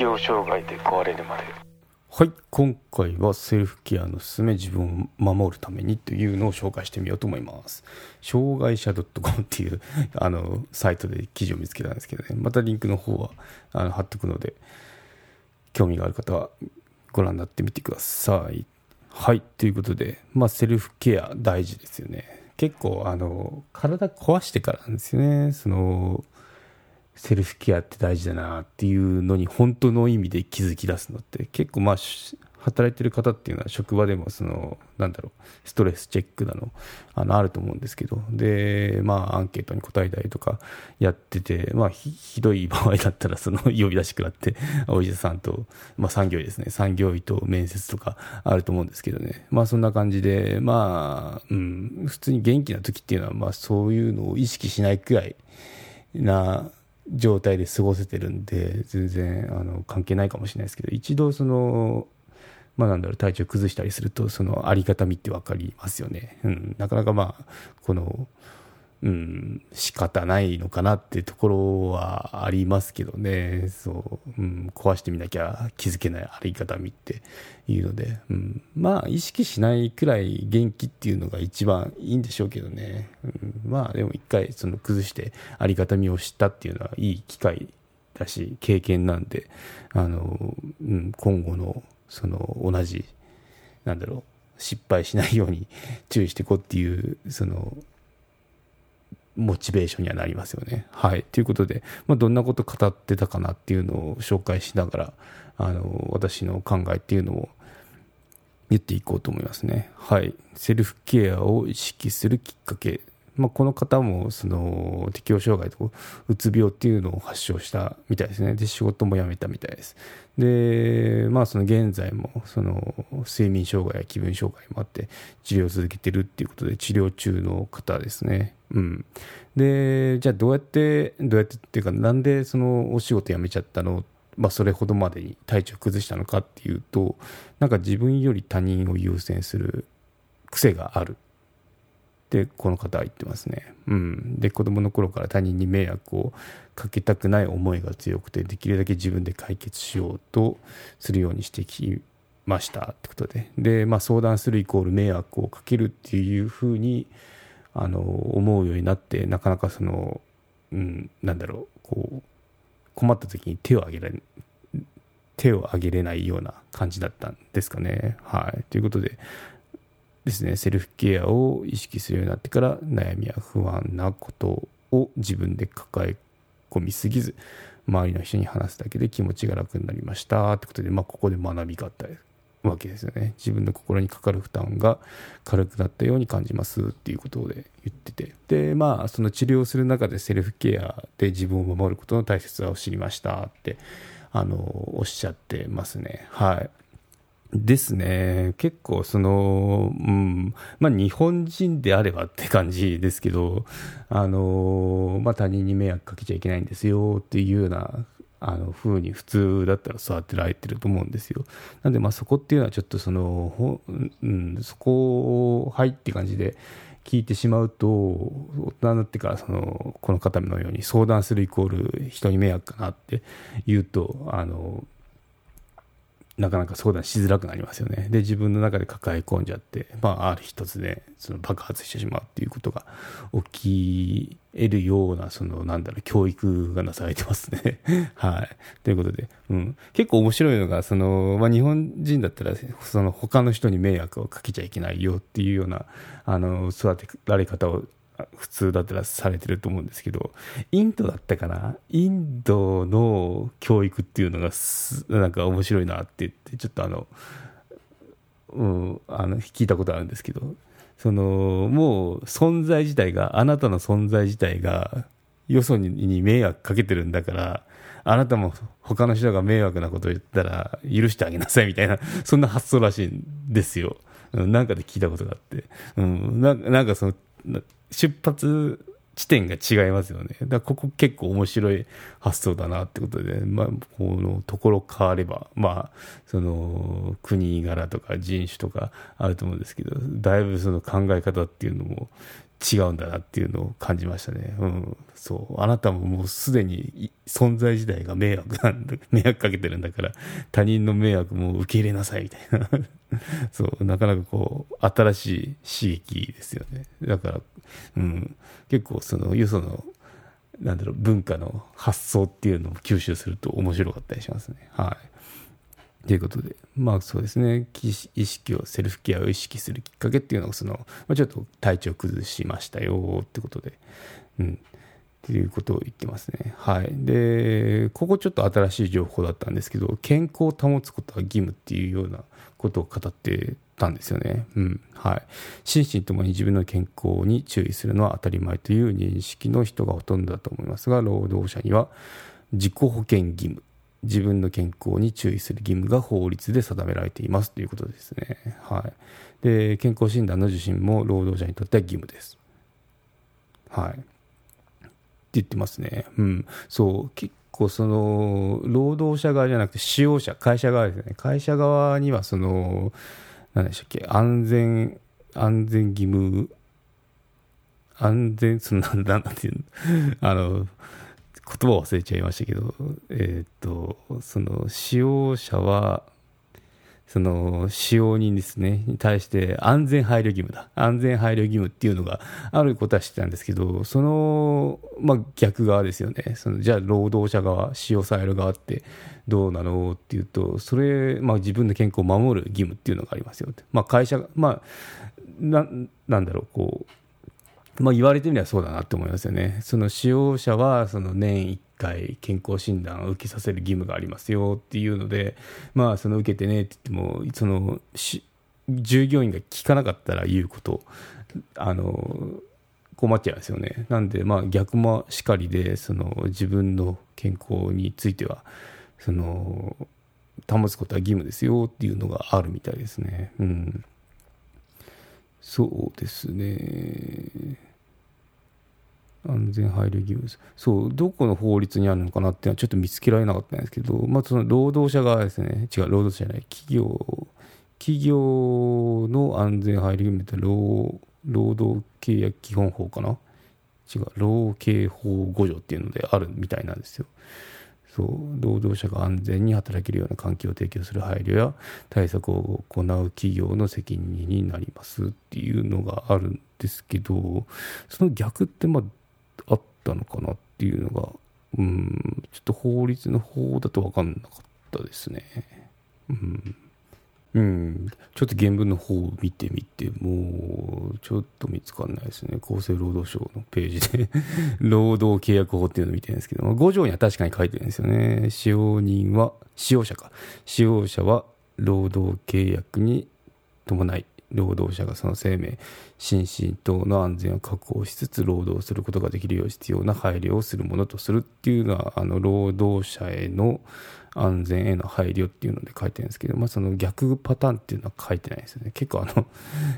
適応障害で壊れるまで。はい、今回はセルフケアのすすめ、自分を守るためにというのを紹介してみようと思います。障害者 .com っていうサイトで記事を見つけたんですけどね、またリンクの方は貼っておくので、興味がある方はご覧になってみてください。はい、ということで、セルフケア大事ですよね。結構体壊してからなんですよね。そのセルフケアって大事だなっていうのに本当の意味で気づき出すのって、結構働いてる方っていうのは職場でもストレスチェックなのあると思うんですけど、でアンケートに答えたりとかやってて、ひどい場合だったら呼び出し食らってお医者さんと、産業医ですね、産業医と面接とかあると思うんですけどね、そんな感じで普通に元気な時っていうのはそういうのを意識しないくらいな状態で過ごせてるんで、全然関係ないかもしれないですけど、一度体調崩したりすると、そのありがたみって分かりますよね。なかなか仕方ないのかなってところはありますけどね。壊してみなきゃ気づけないありがたみっていうので、意識しないくらい元気っていうのが一番いいんでしょうけどね。でも一回崩してありがたみを知ったっていうのはいい機会だし、経験なんで、今後の同じ失敗しないように注意していこうっていうモチベーションにはなりますよね。はい、ということで、どんなこと語ってたかなっていうのを紹介しながら、私の考えっていうのを言っていこうと思いますね。はい、セルフケアを意識するきっかけ、この方も適応障害とうつ病っていうのを発症したみたいですね。で仕事も辞めたみたいです。で現在も睡眠障害や気分障害もあって治療を続けてるっていうことで、治療中の方ですね。でじゃあどうやってっていうか、なんでお仕事辞めちゃったの、それほどまでに体調崩したのかっていうと、自分より他人を優先する癖があるでこの方は言ってますね。で子供の頃から他人に迷惑をかけたくない思いが強くて、できるだけ自分で解決しようとするようにしてきましたってことで、相談するイコール迷惑をかけるっていうふうに思うようになって、なかなか困った時に手を挙げれないような感じだったんですかね。はい、ということでですね、セルフケアを意識するようになってから、悩みや不安なことを自分で抱え込みすぎず、周りの人に話すだけで気持ちが楽になりましたということで、ここで学びがあったわけですよね。自分の心にかかる負担が軽くなったように感じますっていうことで言ってて、で治療する中でセルフケアで自分を守ることの大切さを知りましたっておっしゃってますね。はいですね。結構日本人であればって感じですけど、他人に迷惑かけちゃいけないんですよっていうような風に普通だったら育てられてると思うんですよ。なんでそこっていうのはちょっとそこをはいって感じで聞いてしまうと、大人になってからこの方のように相談するイコール人に迷惑かなって言うとなかなか相談しづらくなりますよね。で自分の中で抱え込んじゃって、ある一つで爆発してしまうっていうことが起き得るような教育がなされてますね。はい、ということで、結構面白いのが日本人だったら他の人に迷惑をかけちゃいけないよっていうような育てられ方を普通だったらされてると思うんですけど、インドだったかな、インドの教育っていうのが面白いなって言って、ちょっと聞いたことあるんですけど、もう存在自体が、あなたの存在自体がよそに迷惑かけてるんだから、あなたも他の人が迷惑なことを言ったら許してあげなさいみたいな、そんな発想らしいんですよ。なんかで聞いたことがあって、出発地点が違いますよね。だからここ結構面白い発想だなってことで、このところ変われば、国柄とか人種とかあると思うんですけど、だいぶ考え方っていうのも違うんだなっていうのを感じましたね。うん、そう。あなたももうすでに存在自体が迷惑なんだ、迷惑かけてるんだから、他人の迷惑も受け入れなさいみたいな。そう、なかなかこう、新しい刺激ですよね。だから、うん、結構その、よその、なんだろう、文化の発想っていうのを吸収すると面白かったりしますね。はい。ということで、まあそうですね、意識を、セルフケアを意識するきっかけっていうのが、その、ちょっと体調崩しましたよってことで、うん、っていうことを言ってますね。はい。で、ここちょっと新しい情報だったんですけど、健康を保つことは義務っていうようなことを語ってたんですよね。うん。はい。心身ともに自分の健康に注意するのは当たり前という認識の人がほとんどだと思いますが、労働者には自己保険義務。自分の健康に注意する義務が法律で定められていますということですね。はい。で、健康診断の受診も労働者にとっては義務です。はい。って言ってますね。うん。そう、結構その労働者側じゃなくて使用者、会社側ですね。会社側にはその何でしたっけ、安全義務、安全そのなんていうの言葉を忘れちゃいましたけど、その使用者はその使用人ですねに対して安全配慮義務だ、安全配慮義務っていうのがあることは知ってたんですけど、その、まあ、逆側ですよね。そのじゃあ労働者側、使用される側ってどうなのっていうと、それ、まあ、自分の健康を守る義務っていうのがありますよって、まあ、会社が、まあ、なんだろう、こうまあ、言われてみればそうだなと思いますよね。その使用者はその年1回健康診断を受けさせる義務がありますよっていうので、まあ、その受けてねって言っても、その従業員が聞かなかったら言うこと困っちゃいますよね。なんで、まあ逆もしかりで、その自分の健康についてはその保つことは義務ですよっていうのがあるみたいですね。うん、そうですね。安全配慮義務です。そう、どこの法律にあるのかなっていうのはちょっと見つけられなかったんですけど、まあ、その労働者側ですね、違う、労働者じゃない、企業の安全配慮義務って労働契約基本法かな、違う、労基法5条っていうのであるみたいなんですよ。そう、労働者が安全に働けるような環境を提供する配慮や対策を行う企業の責任になりますっていうのがあるんですけど、その逆ってまああったのかなっていうのが、うん、ちょっと法律の方だと分かんなかったですね。うん、うん、ちょっと原文の方を見てみてもちょっと見つかんないですね。厚生労働省のページで労働契約法っていうのを見てるんですけど、5条には確かに書いてるんですよね。使用者は労働契約に伴い労働者がその生命、心身等の安全を確保しつつ労働することができるよう必要な配慮をするものとするっていうのは、労働者への安全への配慮っていうので書いてるんですけど、まあ、その逆パターンっていうのは書いてないですよね。結構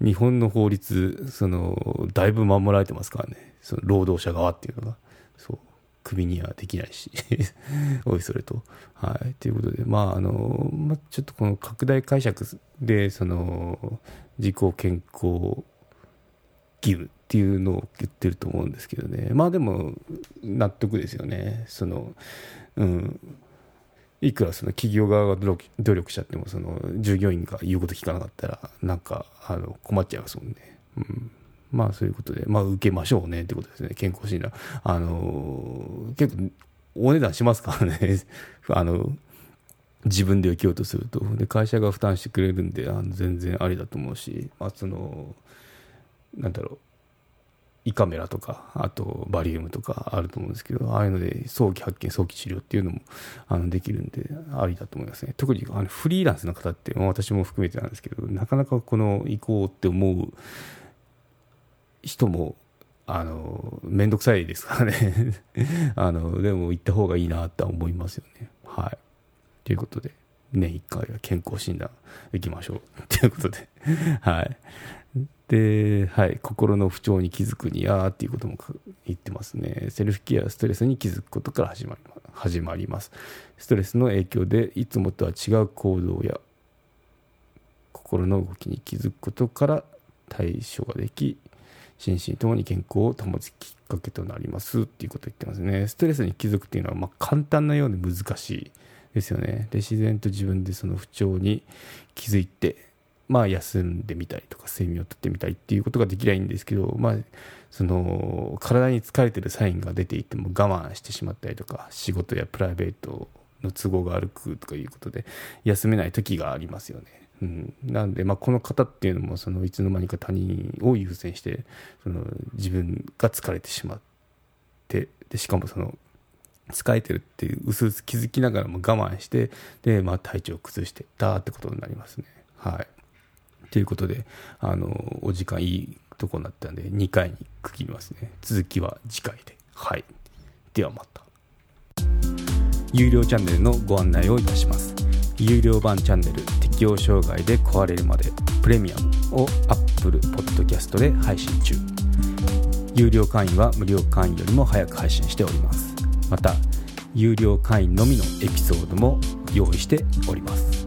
日本の法律、そのだいぶ守られてますからね、その労働者側っていうのが。そうクビにはできないしおいそれと、はい、ということで、まあまあ、ちょっとこの拡大解釈でその自己健康義務っていうのを言ってると思うんですけどね。まあでも納得ですよね。その、うん、いくらその企業側が努力しちゃっても、その従業員が言うこと聞かなかったらなんか困っちゃいますもんね。うん、まあそういうことで、まあ受けましょうねってことですね。健康診断、結構お値段しますからね自分で受けようとすると。で、会社が負担してくれるんで全然ありだと思うし、まあそのなんだろう、胃カメラとか、あとバリウムとかあると思うんですけど、ああいうので早期発見、早期治療っていうのもできるんでありだと思いますね。特にフリーランスの方って、私も含めてなんですけど、なかなかこの行こうって思う人もめんどくさいですからねでも行った方がいいなとは思いますよね。はい、ということで、年1回は健康診断行きましょうということではいで、はい、心の不調に気づくにゃーっていうことも言ってますね。セルフケア、ストレスに気づくことから始まります。ストレスの影響でいつもとは違う行動や心の動きに気づくことから対処ができ、心身ともに健康を保つきっかけとなりますっていうことを言ってますね。ストレスに気づくっていうのはまあ簡単なようで難しいですよね。で自然と自分でその不調に気づいて、まあ、休んでみたりとか睡眠をとってみたりっていうことができないんですけど、まあ、その体に疲れてるサインが出ていても我慢してしまったりとか、仕事やプライベートの都合が悪くとかいうことで休めない時がありますよね。うん、なんで、まあ、この方っていうのもそのいつの間にか他人を優先してその自分が疲れてしまって、でしかもその疲れてるっていう薄々気づきながらも我慢して、で、まあ、体調を崩してたってことになりますね。はいということで、お時間いいとこになったんで2回に区切りますね。続きは次回で。はい、ではまた。有料チャンネルのご案内をいたします。有料版チャンネル適応障害で壊れるまでプレミアムを Apple Podcast で配信中。有料会員は無料会員よりも早く配信しております。また有料会員のみのエピソードも用意しております。